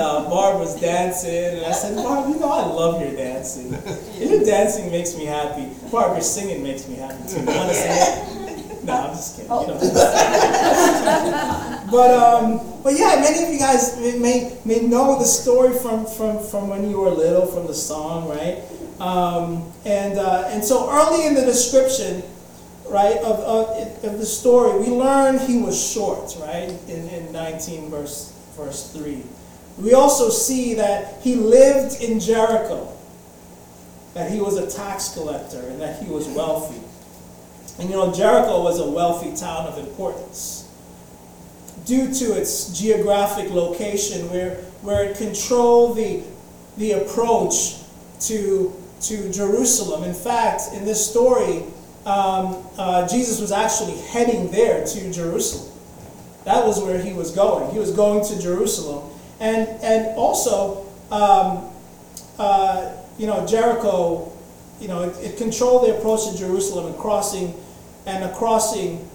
Barb was dancing, and I said, Barb, I love your dancing. Your dancing makes me happy. Barb, your singing makes me happy too. You want to sing it? No, I'm just kidding. Oh. You don't. But yeah, many of you guys may know the story from when you were little, from the song, right? And so early in the description, right, of the story, we learn he was short, right, in 19 verse 3. We also see that he lived in Jericho, that he was a tax collector, and that he was wealthy. And Jericho was a wealthy town of importance due to its geographic location, where it controlled the approach to Jerusalem. In fact, in this story, Jesus was actually heading there to Jerusalem. That was where he was going. He was going to Jerusalem. And also, Jericho, it controlled the approach to Jerusalem and the crossing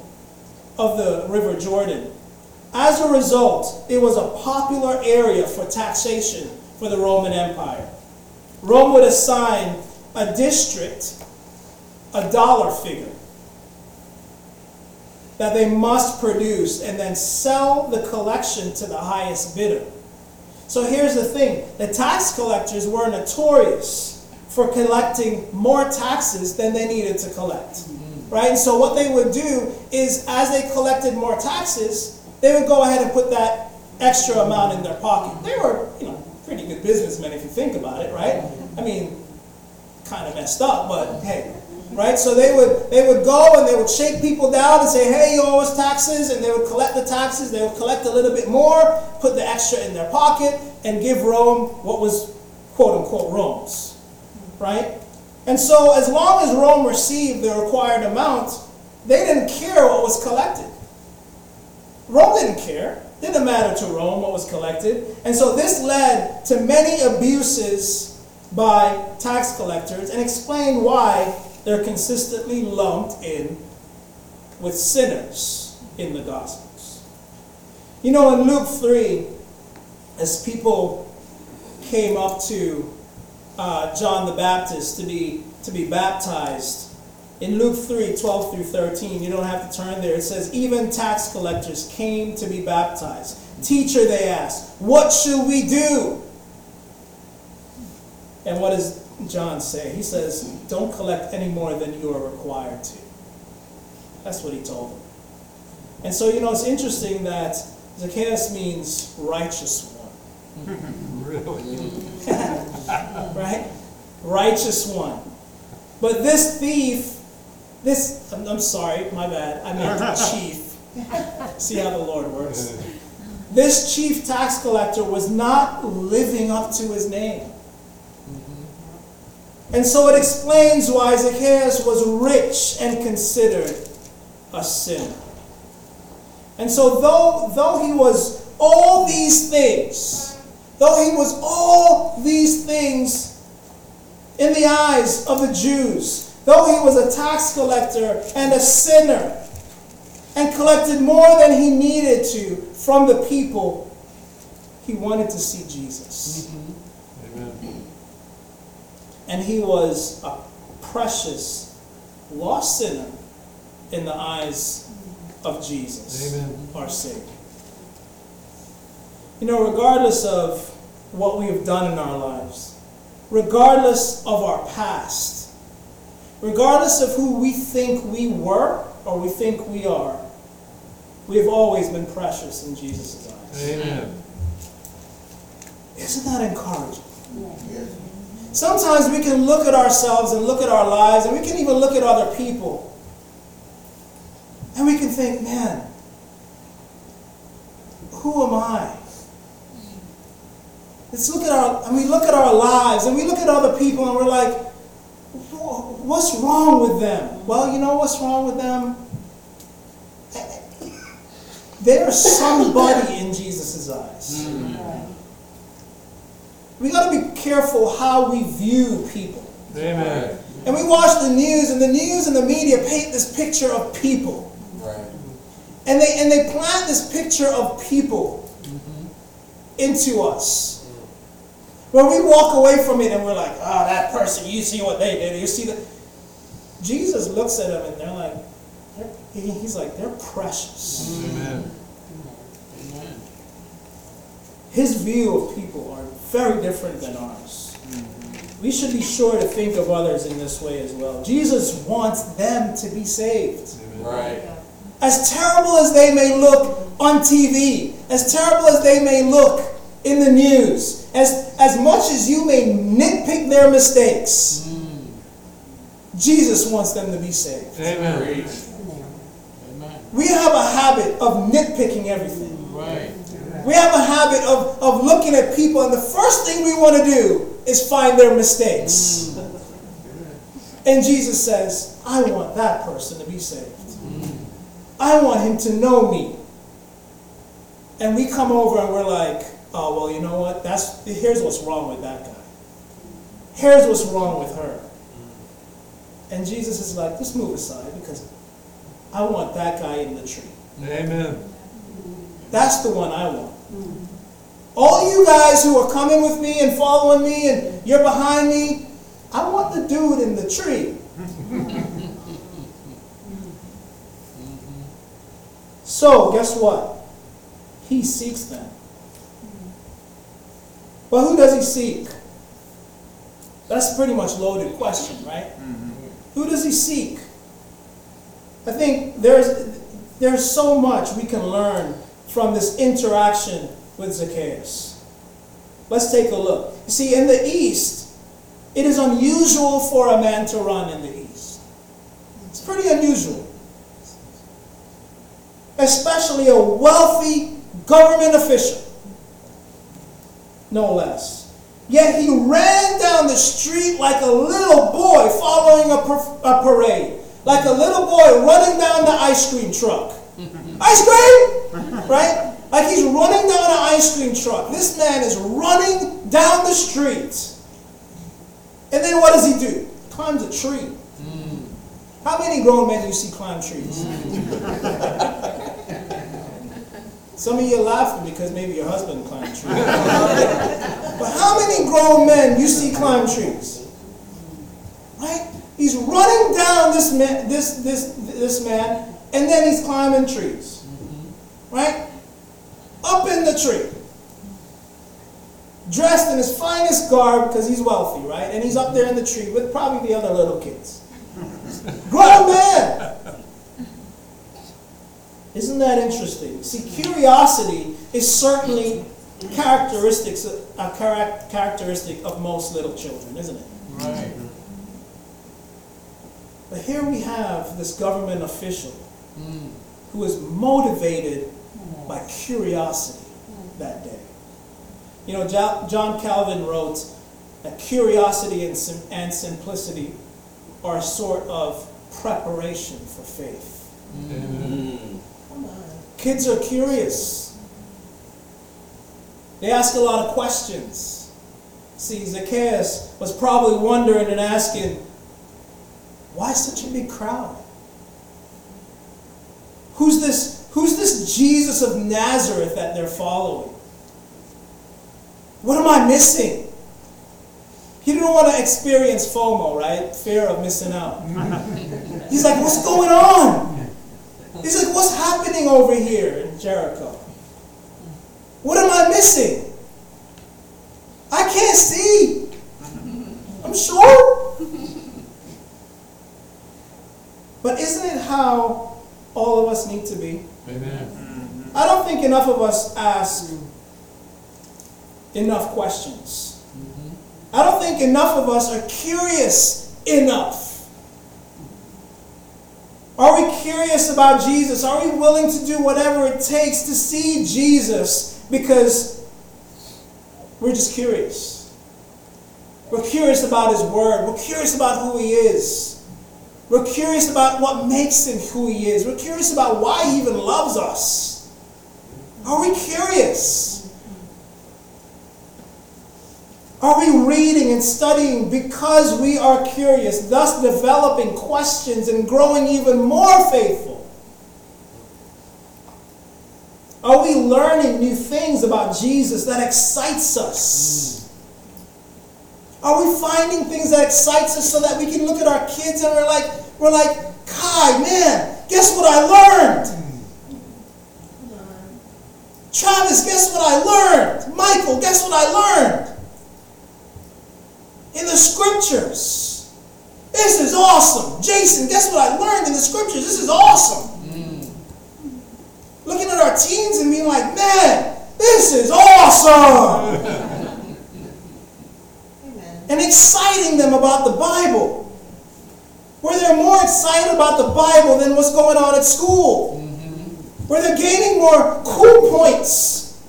of the River Jordan. As a result, it was a popular area for taxation for the Roman Empire. Rome would assign a district a dollar figure that they must produce and then sell the collection to the highest bidder. So here's the thing. The tax collectors were notorious for collecting more taxes than they needed to collect. Mm-hmm. Right? And so what they would do is, as they collected more taxes, they would go ahead and put that extra amount in their pocket. They were, pretty good businessmen if you think about it, right? I mean, kind of messed up, but hey. Right? So they would go and they would shake people down and say, hey, you owe us taxes, and they would collect the taxes, they would collect a little bit more, put the extra in their pocket, and give Rome what was quote-unquote Rome's. Right? And so as long as Rome received the required amount, they didn't care what was collected. Rome didn't care. It didn't matter to Rome what was collected. And so this led to many abuses by tax collectors, and explained why they're consistently lumped in with sinners in the Gospels. In Luke 3, as people came up to John the Baptist to be baptized, in Luke 3, 12 through 13, you don't have to turn there, it says, even tax collectors came to be baptized. Teacher, they asked, what should we do? And what does John say? He says, don't collect any more than you are required to. That's what he told them. And so, it's interesting that Zacchaeus means righteous one. Really? Right? Righteous one. But this thief, I'm sorry, my bad, I meant chief. See how the Lord works. This chief tax collector was not living up to his name. And so it explains why Zacchaeus was rich and considered a sinner. And so though he was all these things, in the eyes of the Jews, though he was a tax collector and a sinner, and collected more than he needed to from the people, he wanted to see Jesus. Mm-hmm. Amen. And he was a precious, lost sinner in the eyes of Jesus, Amen. Our Savior. Regardless of what we have done in our lives, regardless of our past, regardless of who we think we were or we think we are, we have always been precious in Jesus' eyes. Amen. Isn't that encouraging? Yeah. Sometimes we can look at ourselves and look at our lives, and we can even look at other people. And we can think, man, who am I? We look at our lives, and we look at other people, and we're like, what's wrong with them? Well, you know what's wrong with them? They're somebody in Jesus' eyes. Mm. We got to be careful how we view people. Amen. And we watch the news, and the news and the media paint this picture of people. Right. And they plant this picture of people into us. Where we walk away from it and we're like, ah, oh, that person, you see what they did. You see that. Jesus looks at them and they're like, he's like, they're precious. Amen. Amen. His view of people are very different than ours. Mm-hmm. We should be sure to think of others in this way as well. Jesus wants them to be saved. Amen. Right. As terrible as they may look on TV, as terrible as they may look in the news, as much as you may nitpick their mistakes, Jesus wants them to be saved. Amen. We have a habit of nitpicking everything. Right. We have a habit of looking at people, and the first thing we want to do is find their mistakes. And Jesus says, I want that person to be saved. I want him to know me. And we come over and we're like, oh, well, you know what? Here's what's wrong with that guy. Here's what's wrong with her. And Jesus is like, just move aside because I want that guy in the tree. Amen. That's the one I want. All you guys who are coming with me and following me and you're behind me, I want the dude in the tree. So, guess what? He seeks them. But who does he seek? That's a pretty much loaded question, right? Mm-hmm. Who does he seek? I think there's so much we can learn from this interaction with Zacchaeus. Let's take a look. You see, in the East, it is unusual for a man to run in the East. It's pretty unusual. Especially a wealthy government official, no less. Yet he ran down the street like a little boy following a parade. Like a little boy running down the ice cream truck. Ice cream! Right? Like he's running down an ice cream truck. This man is running down the street. And then what does he do? Climbs a tree. How many grown men do you see climb trees? Some of you are laughing because maybe your husband climbed trees. But how many grown men you see climb trees? Right? He's running down this man, and then he's climbing trees. Right? Up in the tree. Dressed in his finest garb because he's wealthy, right? And he's up there in the tree with probably the other little kids. Grown man! Isn't that interesting? See, curiosity is certainly a characteristic of most little children, isn't it? Right. But here we have this government official who is motivated by curiosity that day. You know, John Calvin wrote that curiosity and simplicity are a sort of preparation for faith. Amen. Kids are curious. They ask a lot of questions. See, Zacchaeus was probably wondering and asking, why such a big crowd? Who's this Jesus of Nazareth that they're following? What am I missing? He didn't want to experience FOMO, right? Fear of missing out. He's like, what's going on? He's like, what's happening over here in Jericho? What am I missing? I can't see. I'm sure. But isn't it how all of us need to be? Amen. I don't think enough of us ask enough questions. I don't think enough of us are curious enough. Are we curious about Jesus? Are we willing to do whatever it takes to see Jesus because we're just curious? We're curious about His Word. We're curious about who He is. We're curious about what makes Him who He is. We're curious about why He even loves us. Are we curious? Are we reading and studying because we are curious, thus developing questions and growing even more faithful? Are we learning new things about Jesus that excites us? Are we finding things that excites us so that we can look at our kids and we're like, Kai, man, guess what I learned? Travis, guess what I learned? Michael, guess what I learned? In the scriptures. This is awesome. Jason, guess what I learned in the scriptures? This is awesome. Looking at our teens and being like, man, this is awesome. And exciting them about the Bible. Where they're more excited about the Bible than what's going on at school. Mm-hmm. Where they're gaining more cool points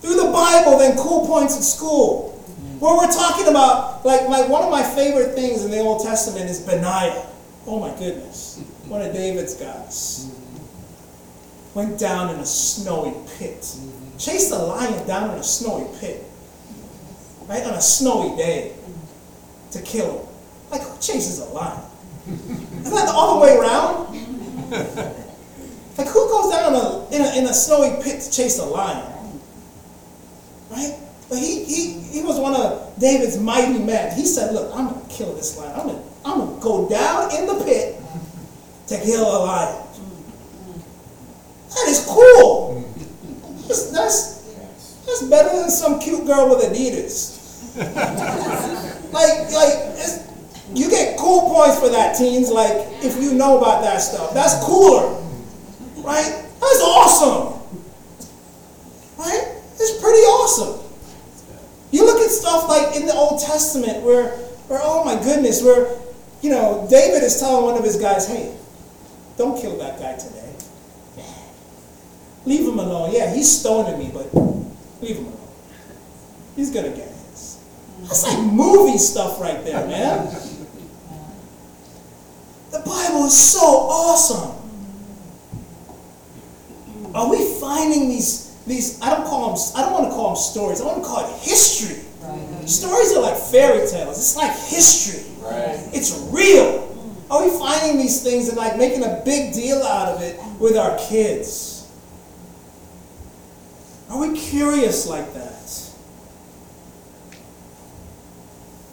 through the Bible than cool points at school. Mm-hmm. Where we're talking about, like, one of my favorite things in the Old Testament is Benaiah. Oh my goodness. One of David's guys. Mm-hmm. Went down in a snowy pit. Mm-hmm. Chased a lion down in a snowy pit. Right, on a snowy day to kill him. Like, who chases a lion? Isn't that the other way around? Like, who goes down in a snowy pit to chase a lion? Right? But he was one of David's mighty men. He said, look, I'm going to kill this lion. I'm going to go down in the pit to kill a lion. That is cool. That's better than some cute girl with Adidas. You get cool points for that, teens, like, if you know about that stuff. That's cooler, right? That's awesome, right? It's pretty awesome. You look at stuff like in the Old Testament where oh my goodness, where, you know, David is telling one of his guys, hey, don't kill that guy today. Leave him alone. Yeah, he's stoning me, but leave him alone. He's going to get his. That's like movie stuff right there, man. The Bible is so awesome. Are we finding these I don't want to call them stories. I want to call it history. Right. Stories are like fairy tales. It's like history. Right. It's real. Are we finding these things and like making a big deal out of it with our kids? Are we curious like that?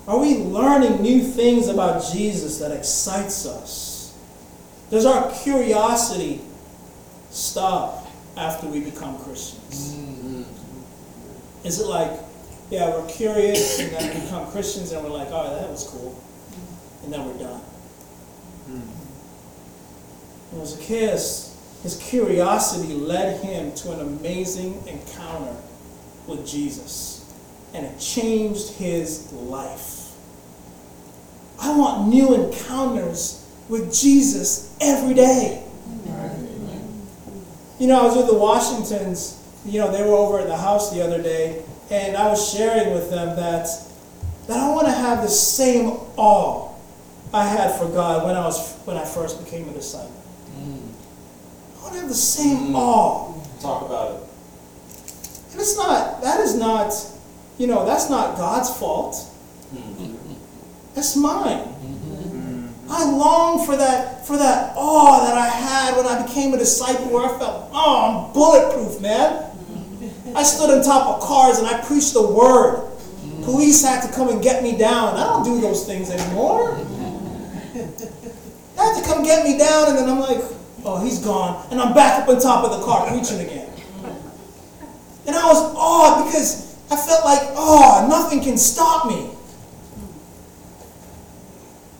Are we learning new things about Jesus that excites us? Does our curiosity stop after we become Christians? Mm-hmm. Is it like, yeah, we're curious and then we become Christians and we're like, oh, that was cool. And then we're done. Mm-hmm. When I was a kid, his curiosity led him to an amazing encounter with Jesus. And it changed his life. I want new encounters with Jesus every day. Amen. You know, I was with the Washingtons. You know, they were over at the house the other day. And I was sharing with them that I want to have the same awe I had for God when I first became a disciple. I have the same awe. Talk about it. And that's not God's fault. Mm-hmm. That's mine. Mm-hmm. I long for that awe that I had when I became a disciple where I felt, oh, I'm bulletproof, man. Mm-hmm. I stood on top of cars and I preached the word. Mm-hmm. Police had to come and get me down. I don't do those things anymore. They had to come get me down and then I'm like, oh, he's gone. And I'm back up on top of the car preaching again. And I was awed because I felt like, oh, nothing can stop me.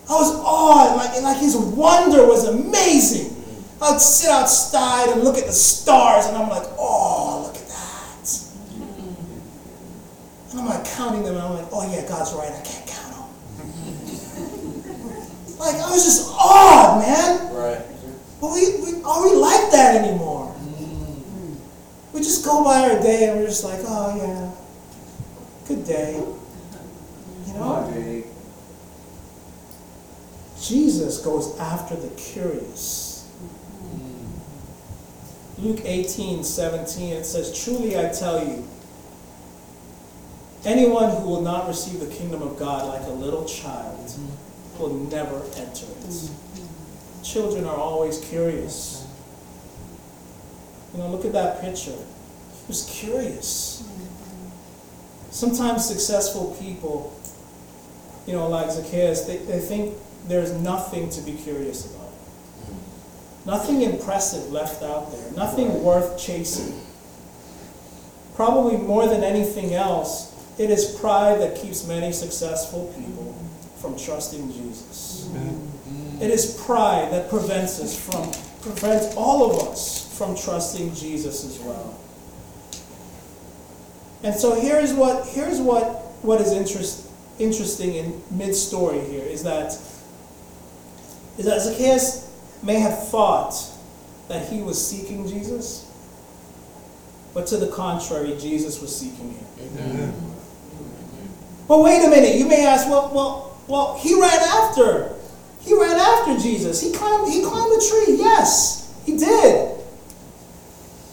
I was awed. Like his wonder was amazing. I'd sit outside and look at the stars and I'm like, oh, look at that. And I'm like counting them and I'm like, oh yeah, God's right. I can't count them. Like, I was just awed, man. Right. But are we like that anymore? Mm. We just go by our day and we're just like, oh yeah, good day. You know? Day. Jesus goes after the curious. Mm. Luke 18:17, it says, truly I tell you, anyone who will not receive the kingdom of God like a little child will never enter it. Children are always curious. You know, look at that picture. He was curious. Sometimes successful people you know, like Zacchaeus, they think there's nothing to be curious about. Nothing impressive left out there. Nothing worth chasing. Probably more than anything else, it is pride that keeps many successful people from trusting Jesus. It is pride that prevents all of us from trusting Jesus as well. And so here's what is interesting in mid-story here is that Zacchaeus may have thought that he was seeking Jesus, but to the contrary, Jesus was seeking him. Amen. But wait a minute, you may ask, well, he ran after Jesus. He climbed a tree, yes, he did.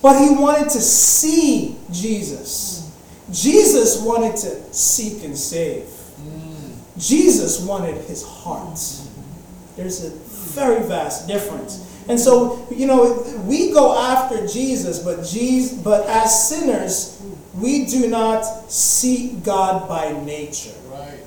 But he wanted to see Jesus. Jesus wanted to seek and save. Jesus wanted his heart. There's a very vast difference. And so, you know, we go after Jesus, but as sinners, we do not seek God by nature. Right.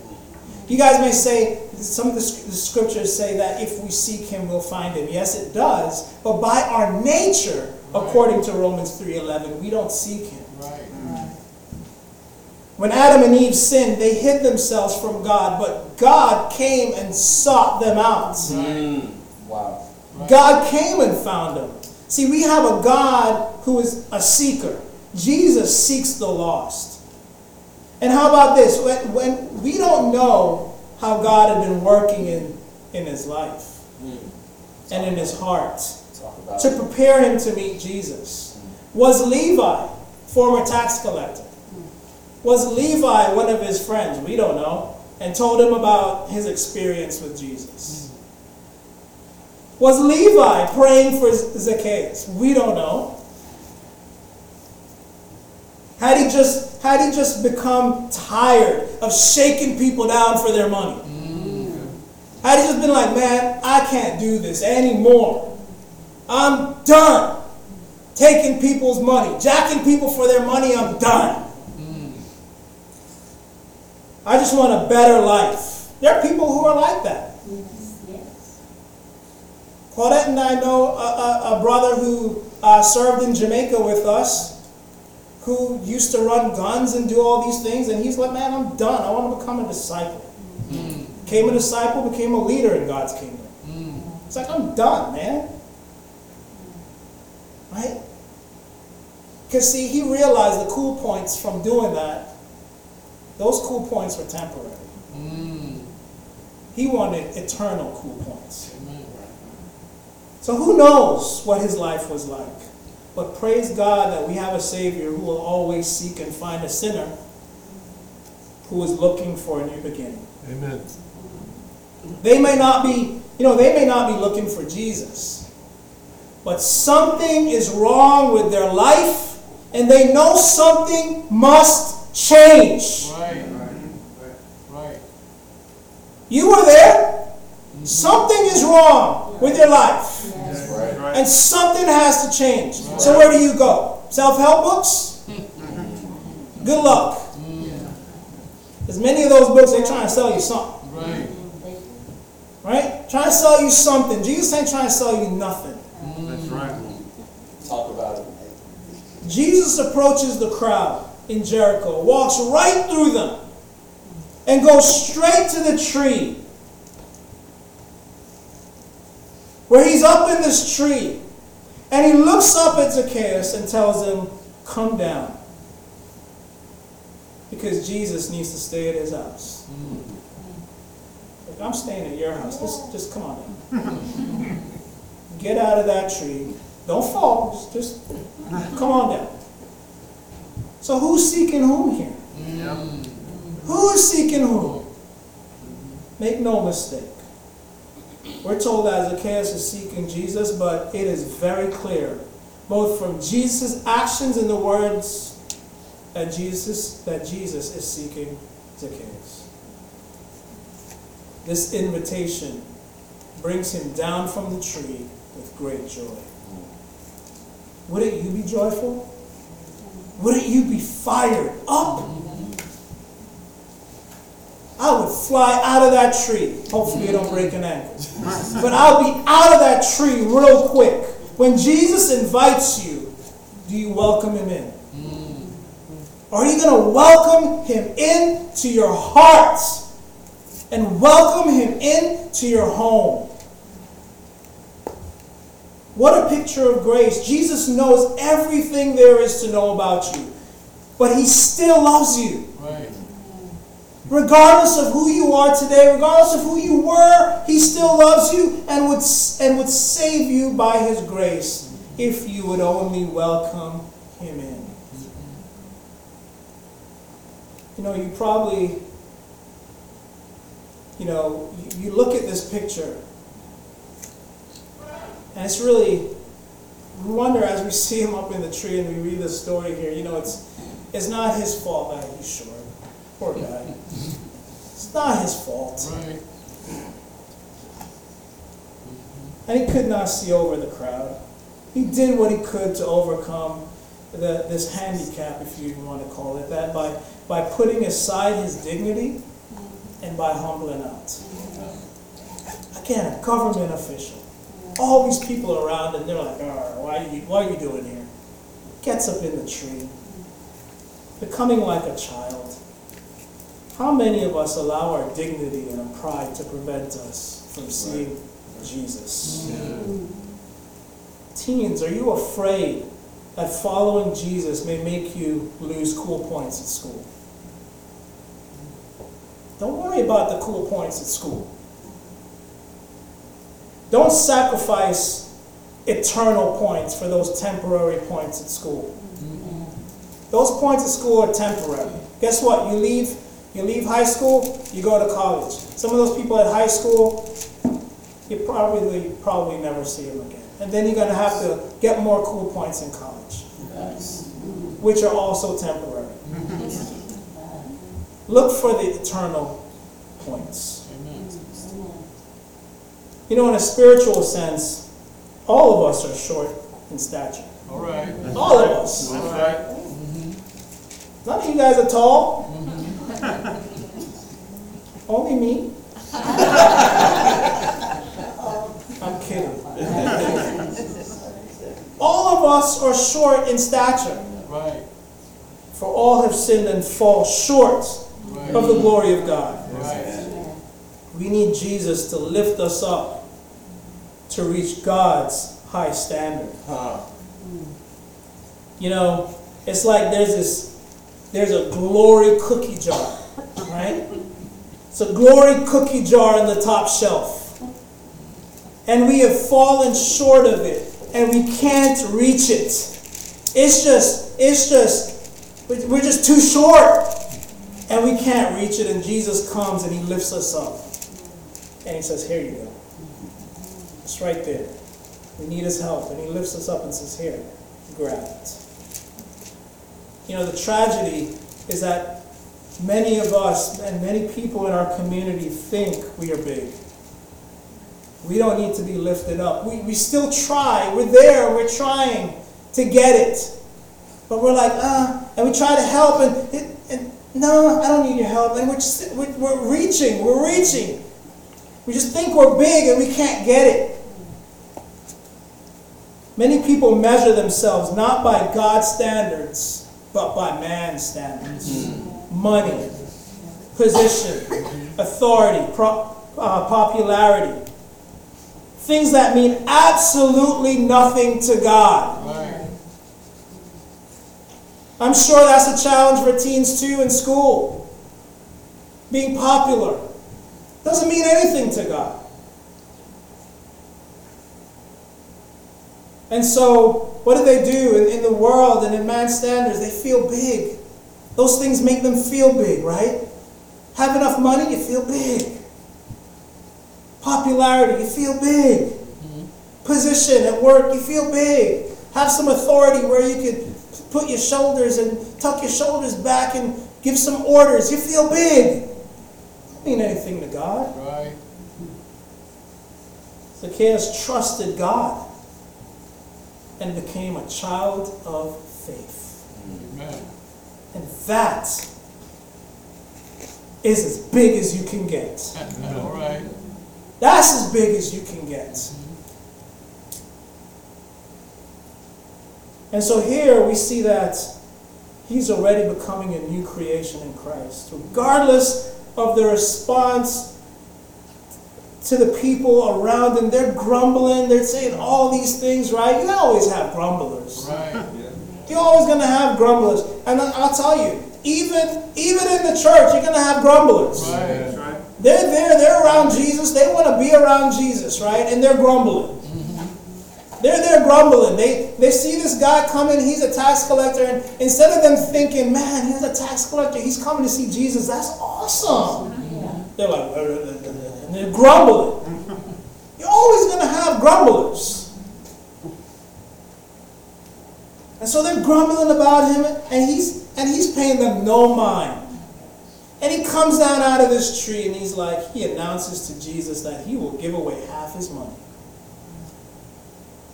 You guys may say, some of the scriptures say that if we seek him, we'll find him. Yes, it does. But by our nature, right, according to Romans 3:11, we don't seek him. Right. When Adam and Eve sinned, they hid themselves from God, but God came and sought them out. Mm. Wow. Right. God came and found them. See, we have a God who is a seeker. Jesus seeks the lost. And how about this? When we don't know how God had been working in his life and in his heart to prepare him to meet Jesus. Was Levi, former tax collector? Was Levi one of his friends? We don't know. And told him about his experience with Jesus. Was Levi praying for Zacchaeus? We don't know. Had he just become tired of shaking people down for their money? Had he just been like, man, I can't do this anymore. I'm done taking people's money, jacking people for their money, I'm done. I just want a better life. There are people who are like that. Yes. Claudette and I know a brother who served in Jamaica with us, who used to run guns and do all these things, and he's like, man, I'm done. I want to become a disciple. Mm. Became a disciple, became a leader in God's kingdom. Mm. It's like, I'm done, man. Right? Because, see, he realized the cool points from doing that. Those cool points were temporary. Mm. He wanted eternal cool points. Amen. So who knows what his life was like? But praise God that we have a Savior who will always seek and find a sinner who is looking for a new beginning. Amen. They may not be looking for Jesus, but something is wrong with their life, and they know something must change. Right. You were there. Mm-hmm. Something is wrong with your life. Yes. Right. And something has to change. Right. So where do you go? Self-help books? Good luck. Because many of those books, they're trying to sell you something. Right? Trying to sell you something. Jesus ain't trying to sell you nothing. That's right. Talk about it. Jesus approaches the crowd in Jericho, walks right through them, and goes straight to the tree. Where he's up in this tree, and he looks up at Zacchaeus and tells him, come down. Because Jesus needs to stay at his house. Like, I'm staying at your house. Just come on down. Get out of that tree. Don't fall. Just come on down. So who's seeking whom here? Mm. Who is seeking whom? Make no mistake. We're told that Zacchaeus is seeking Jesus, but it is very clear, both from Jesus' actions and the words, that Jesus is seeking Zacchaeus. This invitation brings him down from the tree with great joy. Wouldn't you be joyful? Wouldn't you be fired up? I would fly out of that tree. Hopefully you don't break an ankle. But I'll be out of that tree real quick. When Jesus invites you, do you welcome him in? Are you going to welcome him in to your heart and welcome him in to your home? What a picture of grace. Jesus knows everything there is to know about you, but he still loves you. Right. Regardless of who you are today, regardless of who you were, he still loves you and would save you by his grace if you would only welcome him in. You know, you probably, you look at this picture, and it's really, we wonder as we see him up in the tree and we read this story here, it's not his fault that he's short. Poor guy. It's not his fault. Right. And he could not see over the crowd. He did what he could to overcome this handicap, if you want to call it that, by putting aside his dignity and by humbling out. Again, a government official. All these people around, and they're like, oh, why are you doing here? Gets up in the tree, becoming like a child. How many of us allow our dignity and our pride to prevent us from seeing Jesus? Yeah. Teens, are you afraid that following Jesus may make you lose cool points at school? Don't worry about the cool points at school. Don't sacrifice eternal points for those temporary points at school. Those points at school are temporary. Guess what? You leave high school, you go to college. Some of those people at high school, you probably never see them again. And then you're going to have to get more cool points in college, which are also temporary. Look for the eternal points. In a spiritual sense, all of us are short in stature. All right. All of us. That's right. None of you guys are tall. Only me. I'm kidding. All of us are short in stature. Right. For all have sinned and fall short of the glory of God. Right. We need Jesus to lift us up to reach God's high standard. It's like there's a glory cookie jar, right? It's a glory cookie jar on the top shelf. And we have fallen short of it, and we can't reach it. We're just too short, and we can't reach it, and Jesus comes and he lifts us up. And he says, here you go. It's right there. We need his help. And he lifts us up and says, here, grab it. The tragedy is that many of us and many people in our community think we are big. We don't need to be lifted up. We still try. We're there. We're trying to get it. But we're like, and we try to help. And no, I don't need your help. And we're reaching. We're reaching. We just think we're big and we can't get it. Many people measure themselves not by God's standards, but by man's standards. Money, position, authority, popularity. Things that mean absolutely nothing to God. Right. I'm sure that's a challenge for teens too in school. Being popular doesn't mean anything to God. And so, what do they do in the world and in man's standards? They feel big. Those things make them feel big, right? Have enough money, you feel big. Popularity, you feel big. Position at work, you feel big. Have some authority where you can put your shoulders and tuck your shoulders back and give some orders. You feel big. Doesn't mean anything to God. Right. Zacchaeus trusted God and became a child of faith. Amen. And that is as big as you can get. All right. That's as big as you can get. And so here we see that he's already becoming a new creation in Christ. Regardless of the response to the people around him, they're grumbling, they're saying all these things, right? You always have grumblers. Right. Yeah. You're always going to have grumblers. And I'll tell you, even in the church, you're going to have grumblers. Right. Right. They're there, they're around Jesus, they want to be around Jesus, right? And they're grumbling. They're there grumbling. They see this guy coming, he's a tax collector, and instead of them thinking, man, he's a tax collector, he's coming to see Jesus, that's awesome. Yeah. They're like, and they're grumbling. You're always going to have grumblers. And so they're grumbling about him, and he's paying them no mind. And he comes down out of this tree, and he announces to Jesus that he will give away half his money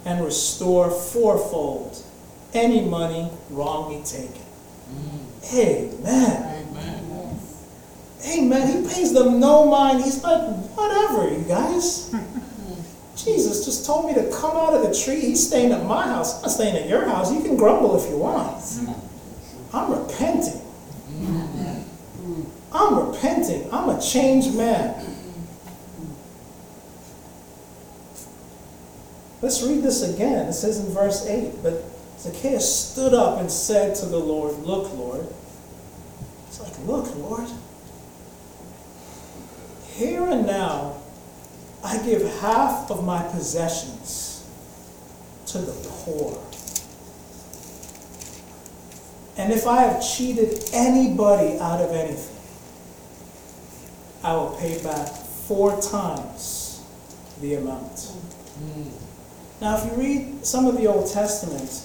and restore fourfold any money wrongly taken. Mm. Amen. Amen. Amen. He pays them no mind. He's like, whatever, you guys. Jesus just told me to come out of the tree. He's staying at my house. I'm not staying at your house. You can grumble if you want. I'm repenting. I'm repenting. I'm a changed man. Let's read this again. It says in verse 8, but Zacchaeus stood up and said to the Lord, "Look, Lord." It's like, "Look, Lord. Here and now, I give half of my possessions to the poor. And if I have cheated anybody out of anything, I will pay back 4 times the amount." Mm. Now, if you read some of the Old Testament,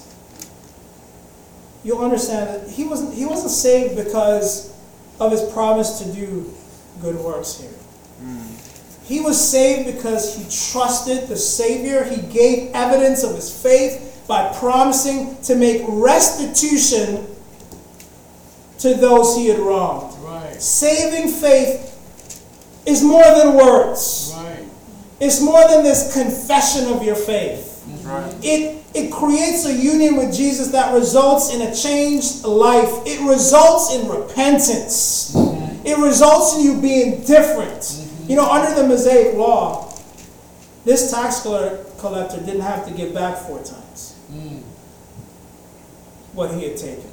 you'll understand that he wasn't saved because of his promise to do good works here. Mm. He was saved because he trusted the Savior. He gave evidence of his faith by promising to make restitution to those he had wronged. Right. Saving faith is more than words. Right. It's more than this confession of your faith. Right. It creates a union with Jesus that results in a changed life. It results in repentance. Mm-hmm. It results in you being different. Mm-hmm. You know, under the Mosaic law, this tax collector didn't have to give back 4 times what he had taken.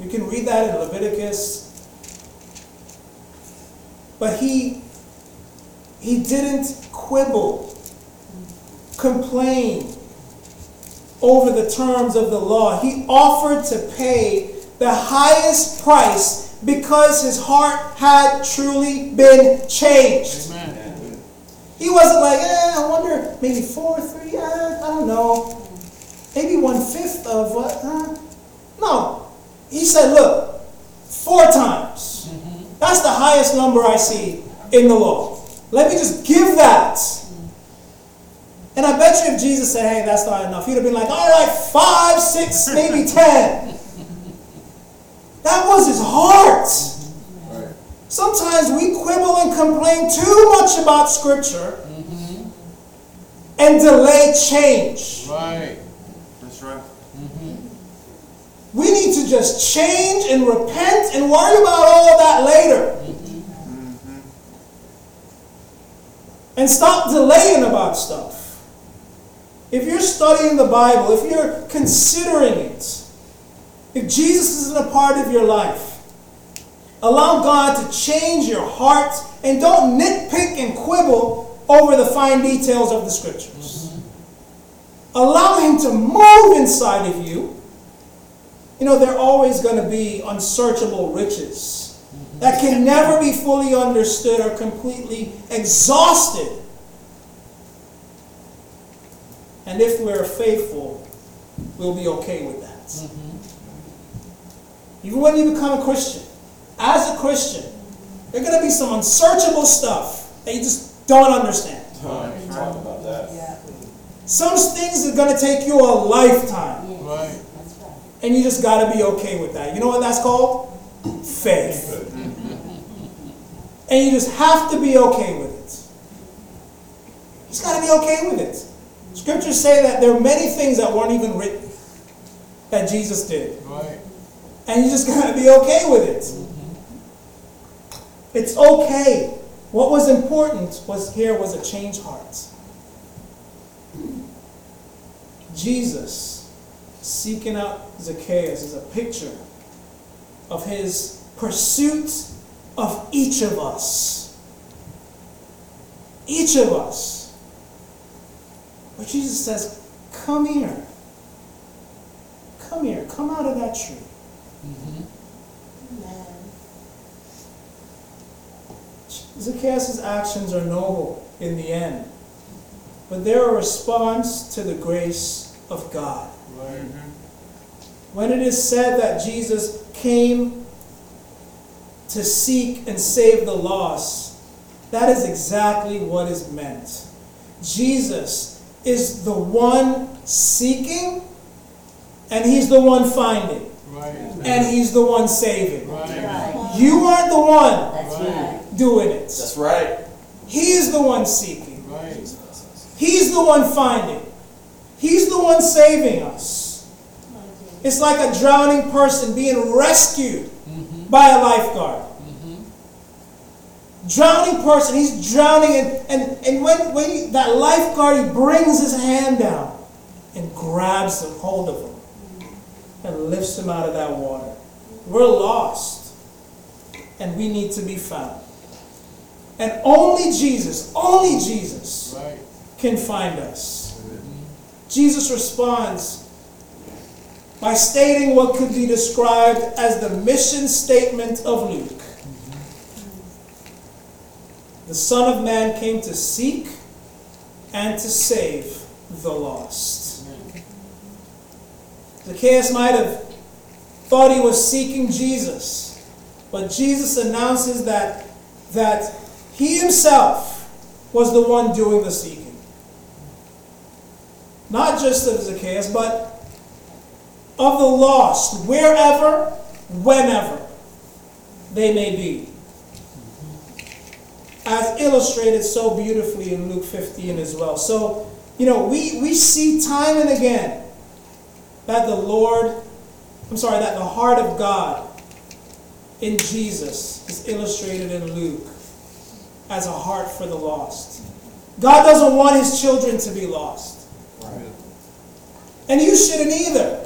You can read that in Leviticus. But he didn't quibble, complain over the terms of the law. He offered to pay the highest price because his heart had truly been changed. Amen. He wasn't like, I wonder, maybe 4 or 3, I don't know, maybe 1/5 of what? No. He said, look, 4 times. Mm-hmm. That's the highest number I see in the law. Let me just give that. And I bet you if Jesus said, hey, that's not enough, he'd have been like, all right, 5, 6, maybe 10. That was his heart. Right. Sometimes we quibble and complain too much about Scripture and delay change. Right. That's right. Mm-hmm. We need to just change and repent and worry about all that later. And stop delaying about stuff. If you're studying the Bible, if you're considering it, if Jesus isn't a part of your life, allow God to change your heart and don't nitpick and quibble over the fine details of the Scriptures. Mm-hmm. Allow Him to move inside of you. You know, there are always going to be unsearchable riches that can never be fully understood or completely exhausted. And if we're faithful, we'll be okay with that. Mm-hmm. Even when you become a Christian, as a Christian, there are going to be some unsearchable stuff that you just don't understand. Right. Talk about that. Yeah. Some things are going to take you a lifetime. Yes. Right. That's right. And you just got to be okay with that. You know what that's called? Faith. And you just have to be okay with it. You just got to be okay with it. Scriptures say that there are many things that weren't even written that Jesus did. Right. And you just got to be okay with it. Mm-hmm. It's okay. What was important was here was a changed heart. Jesus seeking out Zacchaeus is a picture of his pursuit of each of us. Each of us. But Jesus says, come here. Come here. Come out of that tree. Mm-hmm. Amen. Zacchaeus' actions are noble in the end. But they're a response to the grace of God. Mm-hmm. When it is said that Jesus came to seek and save the lost, that is exactly what is meant. Jesus is the one seeking, and he's the one finding. Right. And he's the one saving. Right. You aren't the one doing it. That's right. He is the one seeking. Right. He's the one finding. He's the one saving us. It's like a drowning person being rescued by a lifeguard. Mm-hmm. Drowning person, he's drowning, and when that lifeguard, he brings his hand down and grabs a hold of him and lifts him out of that water. We're lost and we need to be found. And only Jesus can find us. Mm-hmm. Jesus responds by stating what could be described as the mission statement of Luke. Mm-hmm. The Son of Man came to seek and to save the lost. Amen. Zacchaeus might have thought he was seeking Jesus, but Jesus announces that he himself was the one doing the seeking. Not just of Zacchaeus, but of the lost, wherever, whenever they may be. As illustrated so beautifully in Luke 15 as well. So, we see time and again that that the heart of God in Jesus is illustrated in Luke as a heart for the lost. God doesn't want his children to be lost. Right. And you shouldn't either.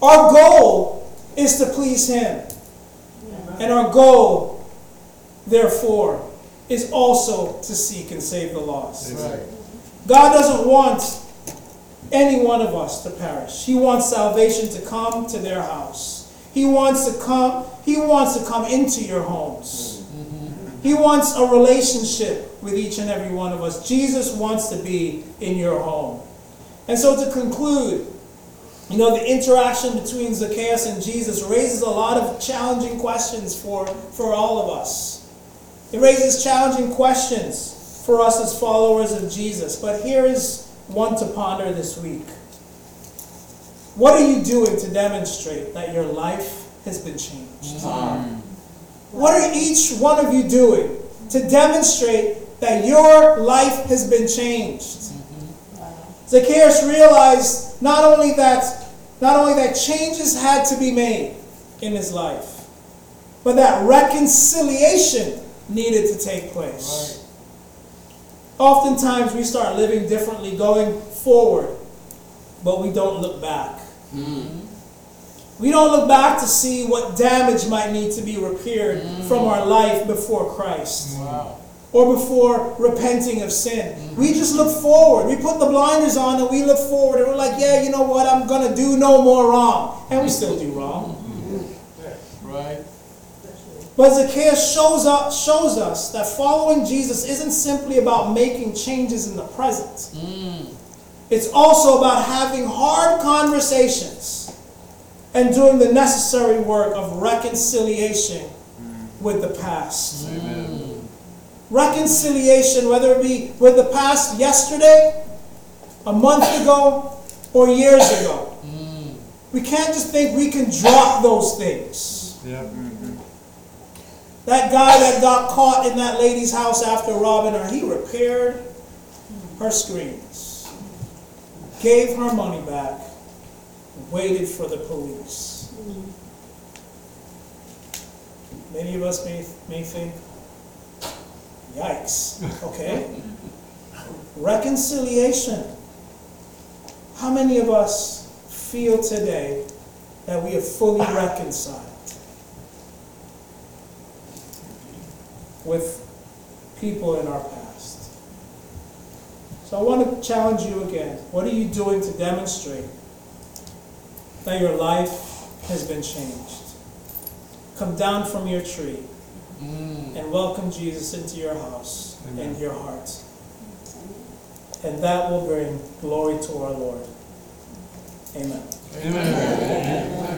Our goal is to please him. Amen. And our goal, therefore, is also to seek and save the lost. Amen. God doesn't want any one of us to perish. He wants salvation to come to their house. He wants to come into your homes. Mm-hmm. He wants a relationship with each and every one of us. Jesus wants to be in your home. And so to conclude, the interaction between Zacchaeus and Jesus raises a lot of challenging questions for all of us. It raises challenging questions for us as followers of Jesus. But here is one to ponder this week. What are you doing to demonstrate that your life has been changed? What are each one of you doing to demonstrate that your life has been changed? Zacchaeus realized not only that changes had to be made in his life, but that reconciliation needed to take place. Right. Oftentimes we start living differently, going forward, but we don't look back. Mm-hmm. We don't look back to see what damage might need to be repaired from our life before Christ. Wow. Or before repenting of sin. Mm-hmm. We just look forward. We put the blinders on and we look forward. And we're like, yeah, you know what? I'm going to do no more wrong. And we still do wrong. Mm-hmm. Right. But Zacchaeus shows us that following Jesus isn't simply about making changes in the present. Mm. It's also about having hard conversations and doing the necessary work of reconciliation with the past. Amen. Mm. Reconciliation, whether it be with the past yesterday, a month ago, or years ago. Mm. We can't just think we can drop those things. Yeah. Mm-hmm. That guy that got caught in that lady's house after robbing her, he repaired her screens, gave her money back, waited for the police. Many of us may think, yikes, okay? Reconciliation. How many of us feel today that we are fully reconciled with people in our past? So I want to challenge you again. What are you doing to demonstrate that your life has been changed? Come down from your tree and welcome Jesus into your house and your heart. And that will bring glory to our Lord. Amen. Amen. Amen.